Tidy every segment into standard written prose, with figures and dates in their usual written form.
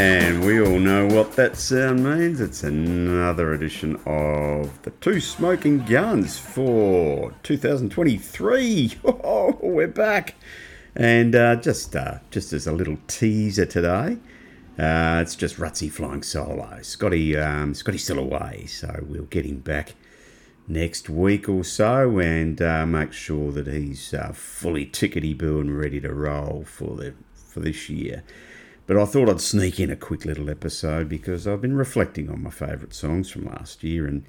And we all know what that sound means. It's another edition of the Two Smoking Guns for 2023. Oh, we're back. And just as a little teaser today, it's just Rutsy flying solo. Scotty's still away, so we'll get him back next week or so, and make sure that he's fully tickety-boo and ready to roll for this year. But I thought I'd sneak in a quick little episode because I've been reflecting on my favourite songs from last year, and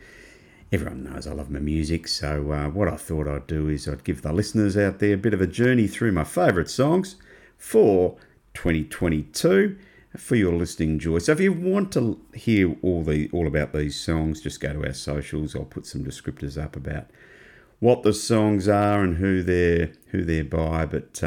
everyone knows I love my music, so what I thought I'd do is I'd give the listeners out there a bit of a journey through my favourite songs for 2022 for your listening joy. So if you want to hear all about these songs, just go to our socials. I'll put some descriptors up about what the songs are and who they're by, but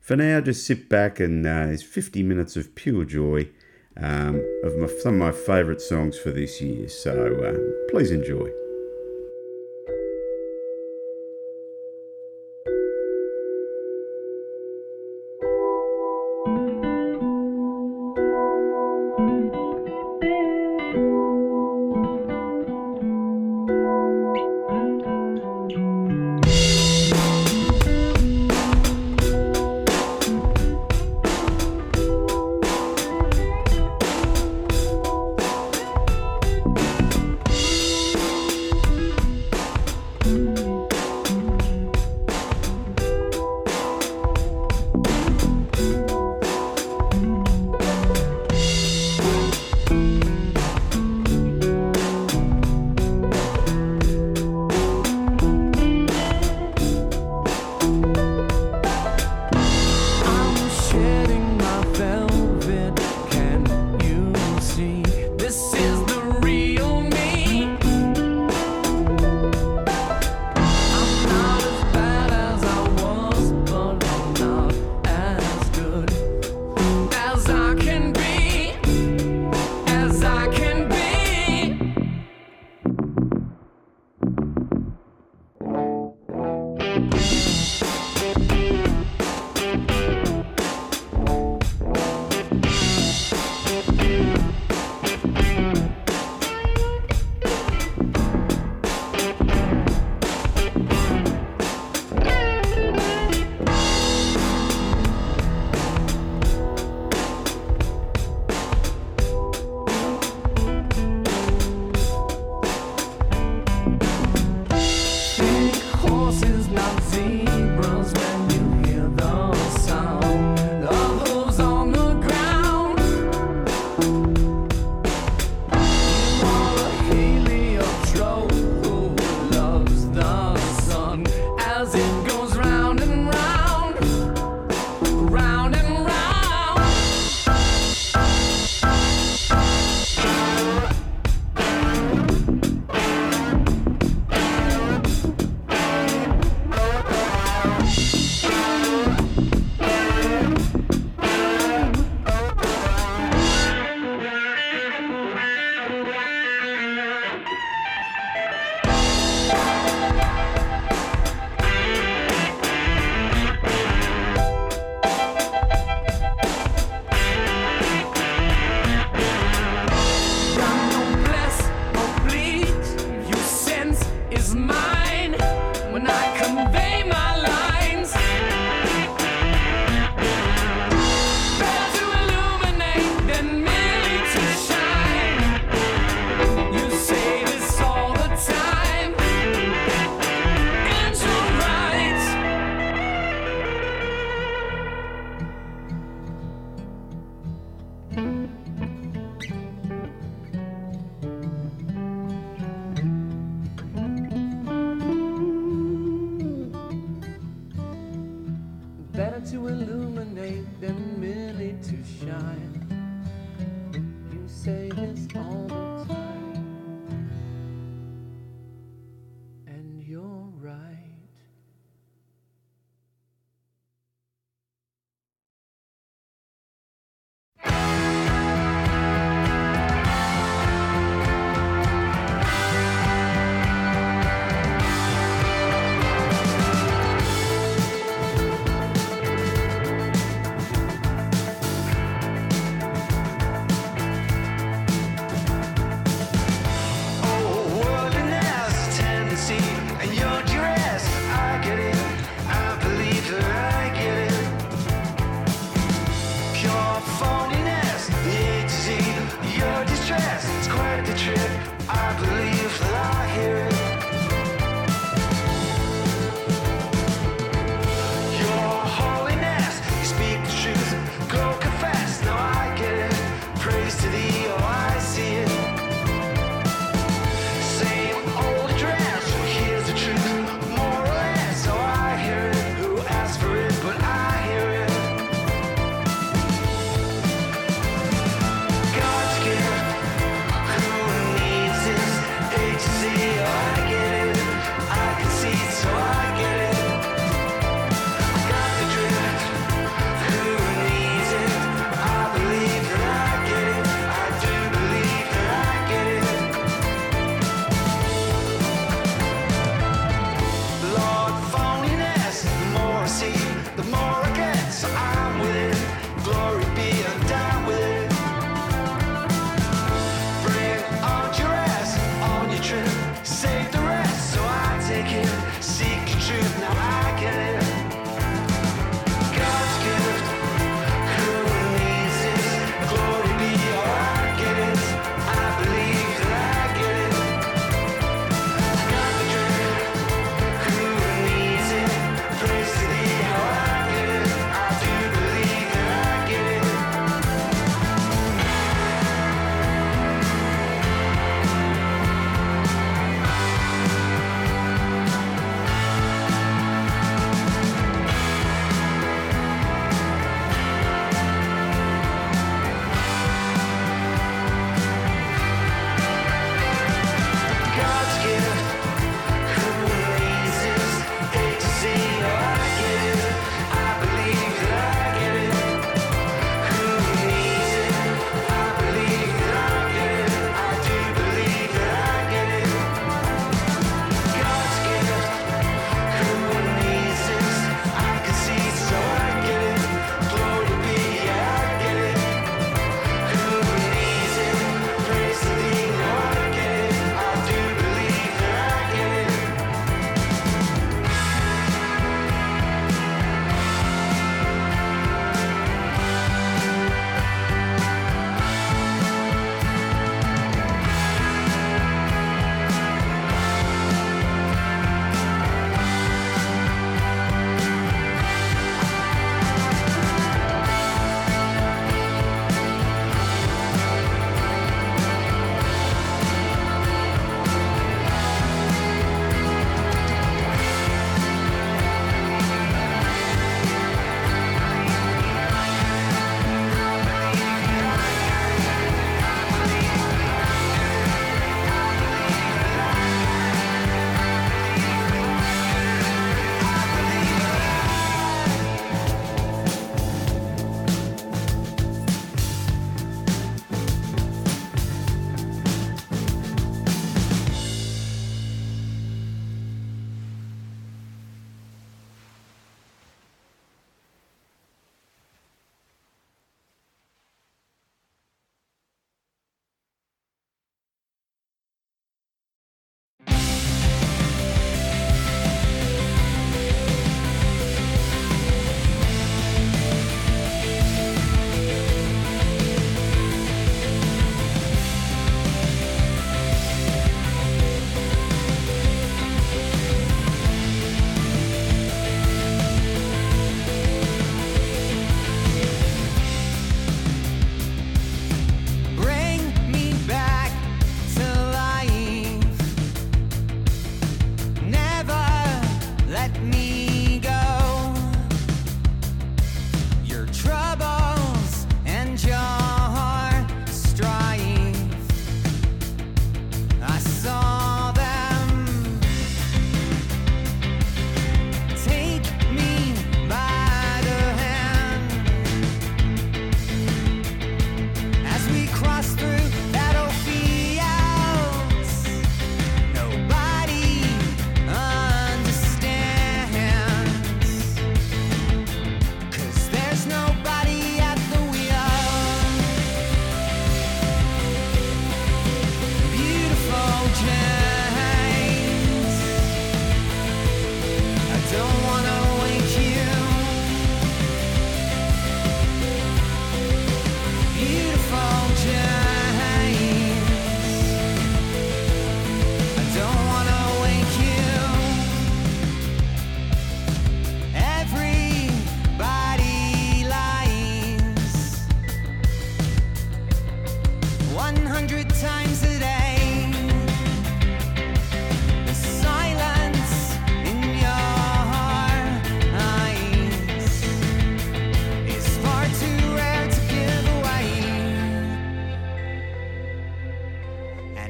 for now, just sit back and it's 50 minutes of pure joy of some of my favourite songs for this year. So please enjoy.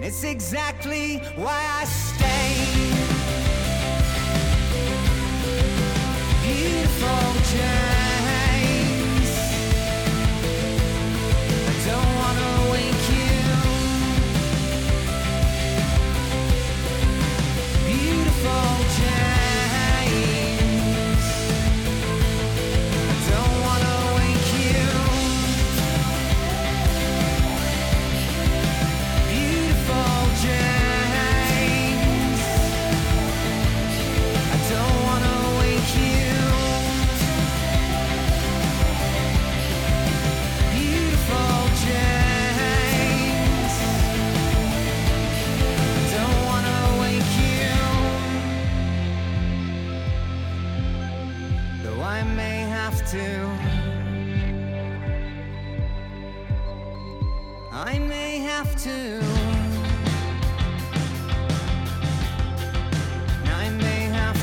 It's exactly why I stay. Beautiful James, I don't want to wake you. Beautiful James, I don't want to wake you. I may have to, I may have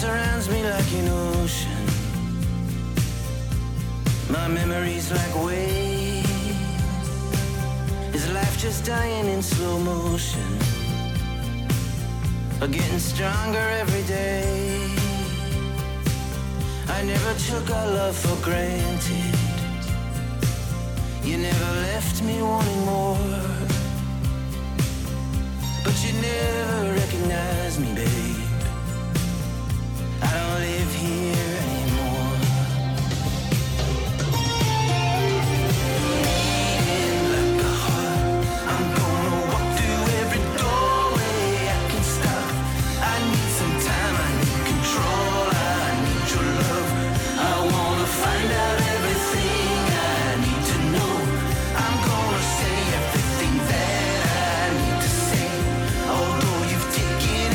surrounds me like an ocean. My memories like waves. Is life just dying in slow motion, or getting stronger every day? I never took our love for granted. You never left me wanting more, but you never recognized me, babe. I don't live here anymore. Bleeding like a heart, I'm gonna walk through every doorway I can stop. I need some time, I need control, I need your love. I wanna find out everything I need to know. I'm gonna say everything that I need to say. Although you've taken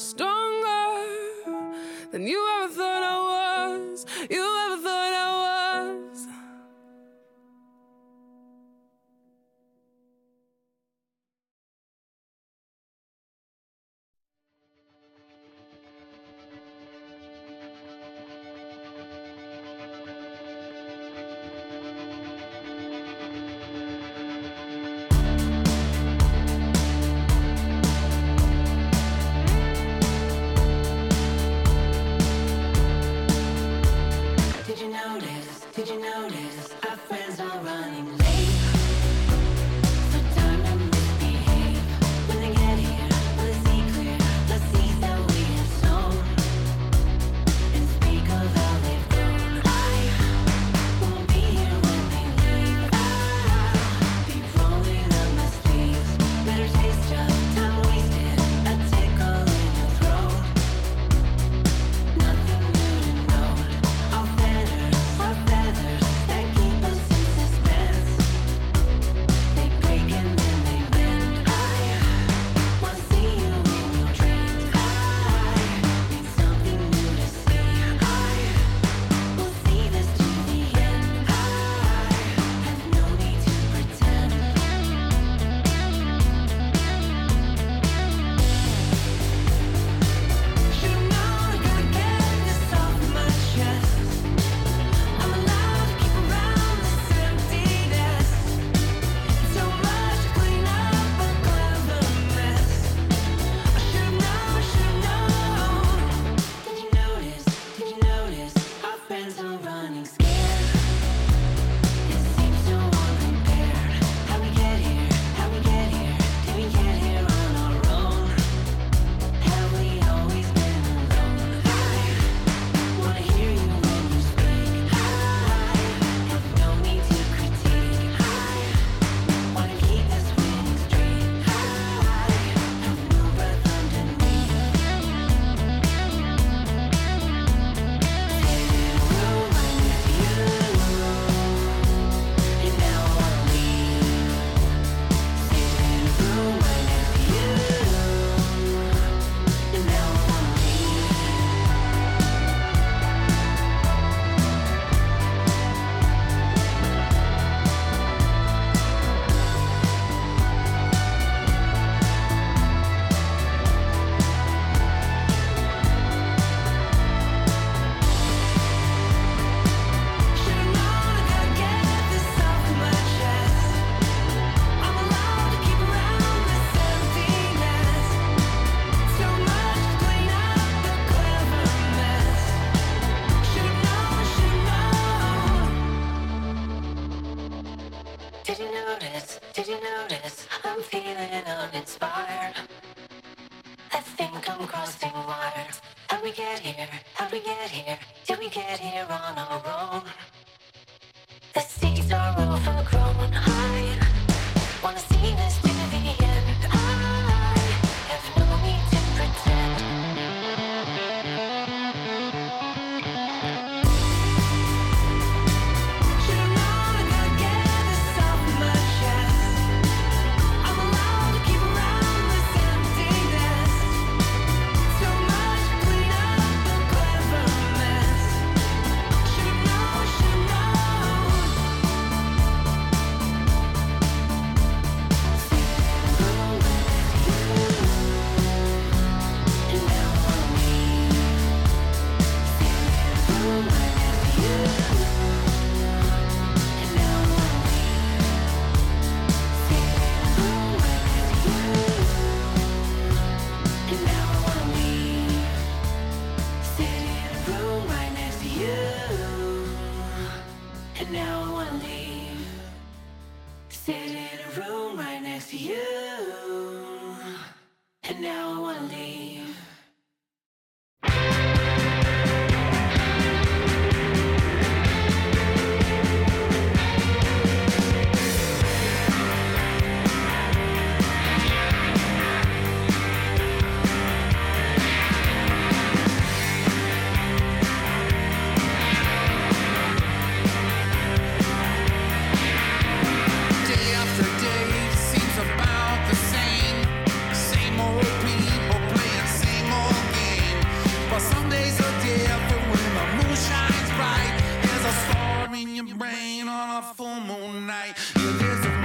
stronger than you ever thought I was. You ever thought I was. rain on a full moon night. Yeah, there's a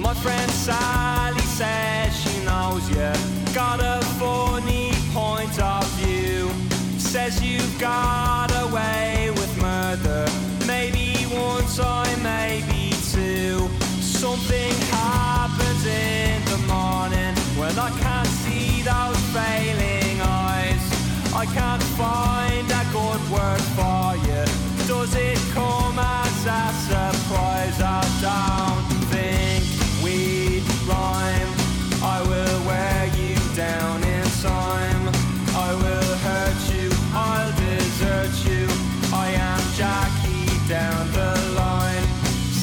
My friend Sally says she knows you got a funny point of view. Says you've got away with murder, maybe once or maybe two. Something happens in the morning when I can't see those failing eyes. I can't find a good word for you. Does it come as a surprise? I don't think we rhyme. I will wear you down in time. I will hurt you, I'll desert you. I am Jackie down the line.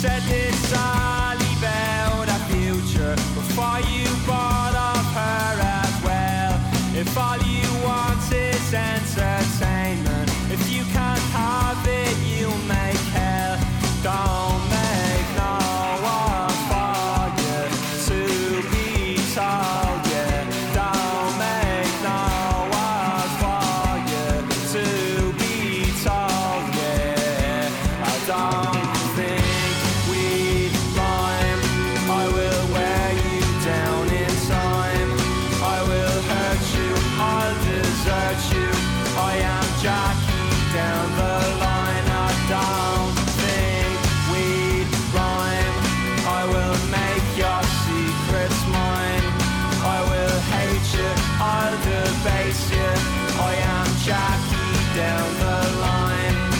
Said this Sally about a future before you bought off her as well. If all you want is entertainment, if you can't have it, you make hell. Don't make no one for you to be told. Yeah, don't make no one for you to be told. Yeah, I don't think we'd rhyme. I will wear you down in time. I will hurt you. I'll desert you. I am Jackie down the line. I don't think we'd rhyme. I will make your secrets mine. I will hate you. I'll debase you. I am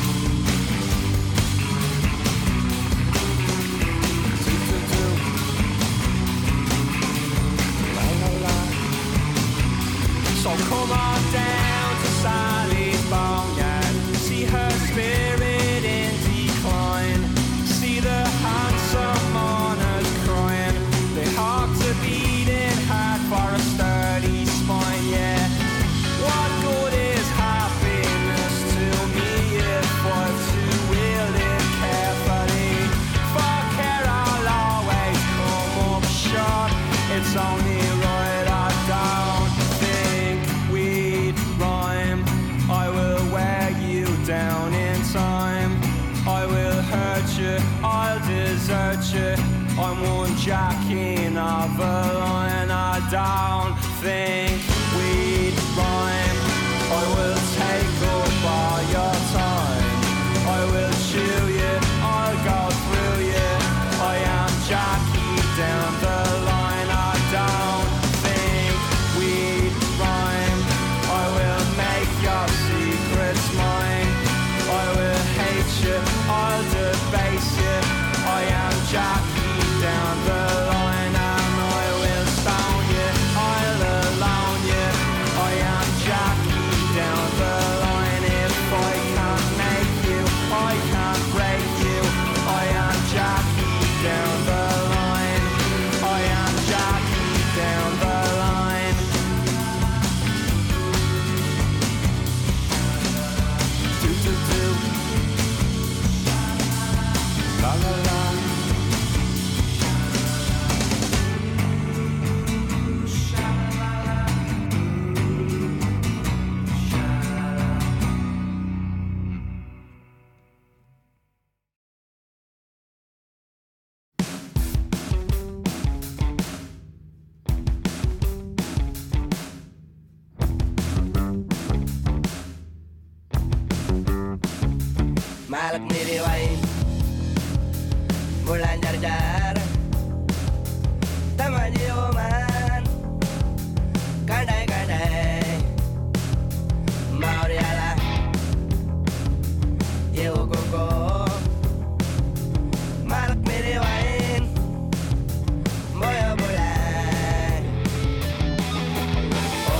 Jackie down the line. So come on down to Sally's Boneyard. See her spirit in decline. See the handsome mourners crying. They hawked a beating heart for a sturdy spine, yeah. What good is happiness to me if I'm to wield it carefully? For care I'll always come up short. It's only right I don't think we'd rhyme. I will wear you down in time. I will hurt you, I'll desert you. I'm one Jackie of a line. I don't think we'd rhyme. I will take up all your time. I will chew you, I'll go through you. I am Jackie down the line. I don't think we'd rhyme. I will make your secrets mine. I will hate you, I'll debase you. I am Jackie down the line. And I will stone you, I'll alone you. I am Jackie down the line. If I can't make you, I can't break you. I am Jackie down the line. I am Jackie down the line. Do do do. La la la. Malak niliway, mula nyardar. Tama niyo man, kanday-kanday. Mauriala, iukoko. Malak niliway, moyo bulay. Oh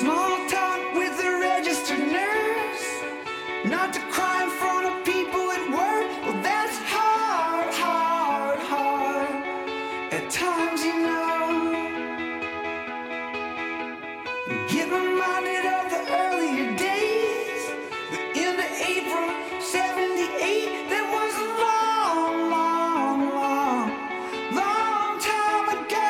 Small talk with a registered nurse, not to cry in front of people at work. Well, that's hard, hard, hard at times, you know. You get reminded of the earlier days, the end of April 78. That was a long, long, long, long time ago.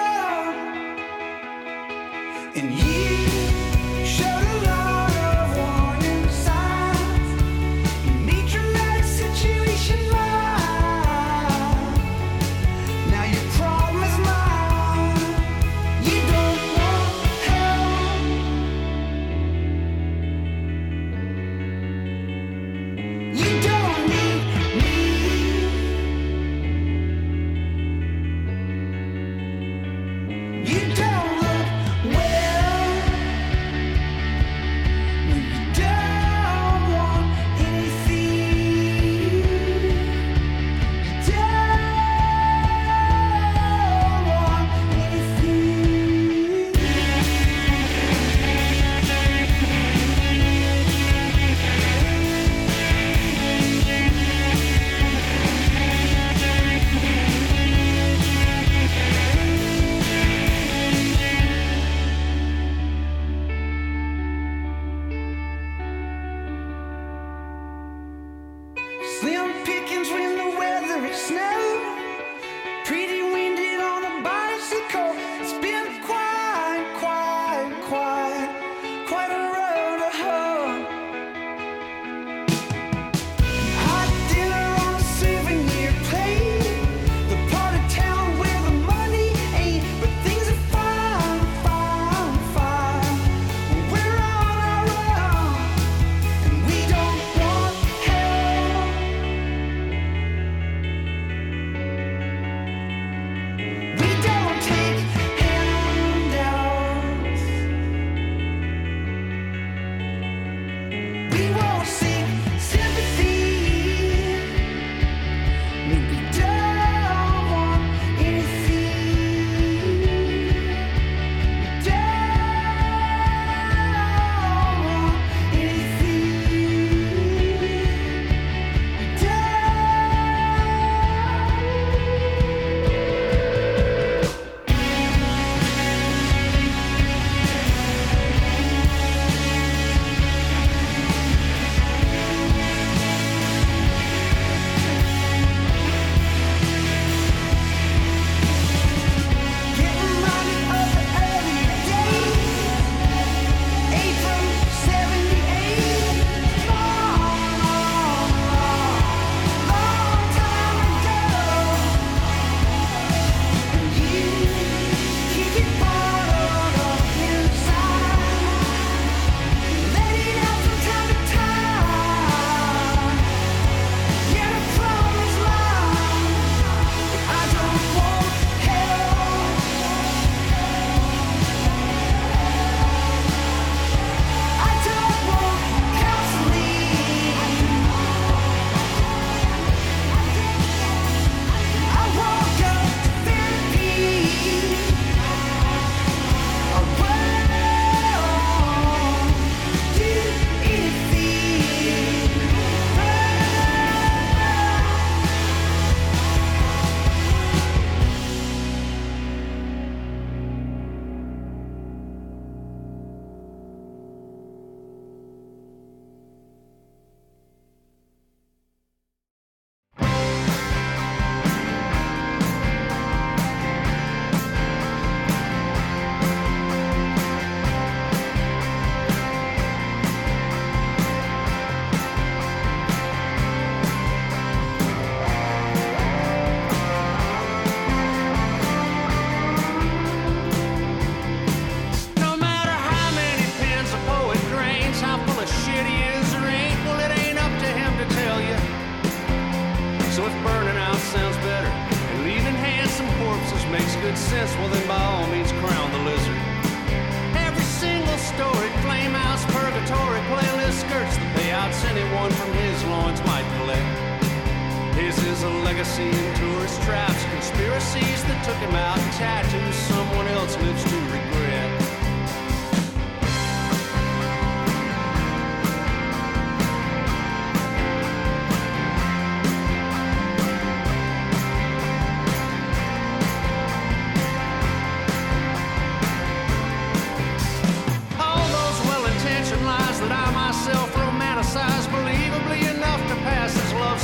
And tattoos someone else lives to regret.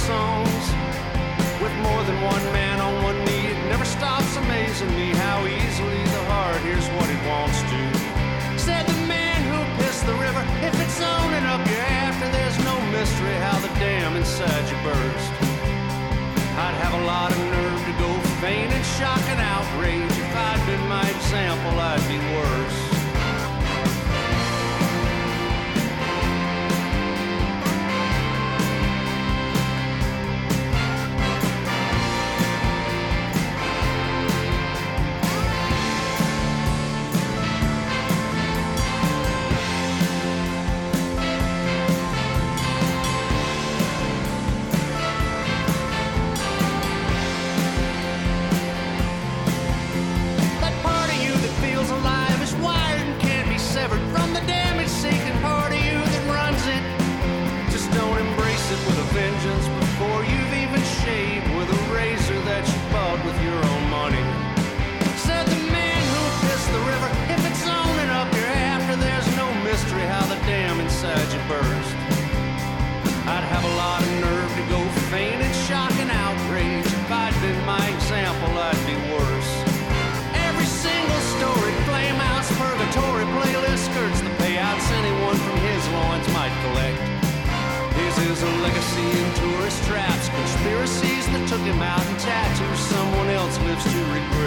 songs with more than one man on one knee. It never stops amazing me how easily the heart hears what it wants to. Said the man who pissed the river, if it's on and up your after, there's no mystery how the dam inside you burst. I'd have a lot of nerve to go vain and shock and outrage. If I'd been my example, I'd be worse. Traps, conspiracies that took him out, and tattoos someone else lives to regret.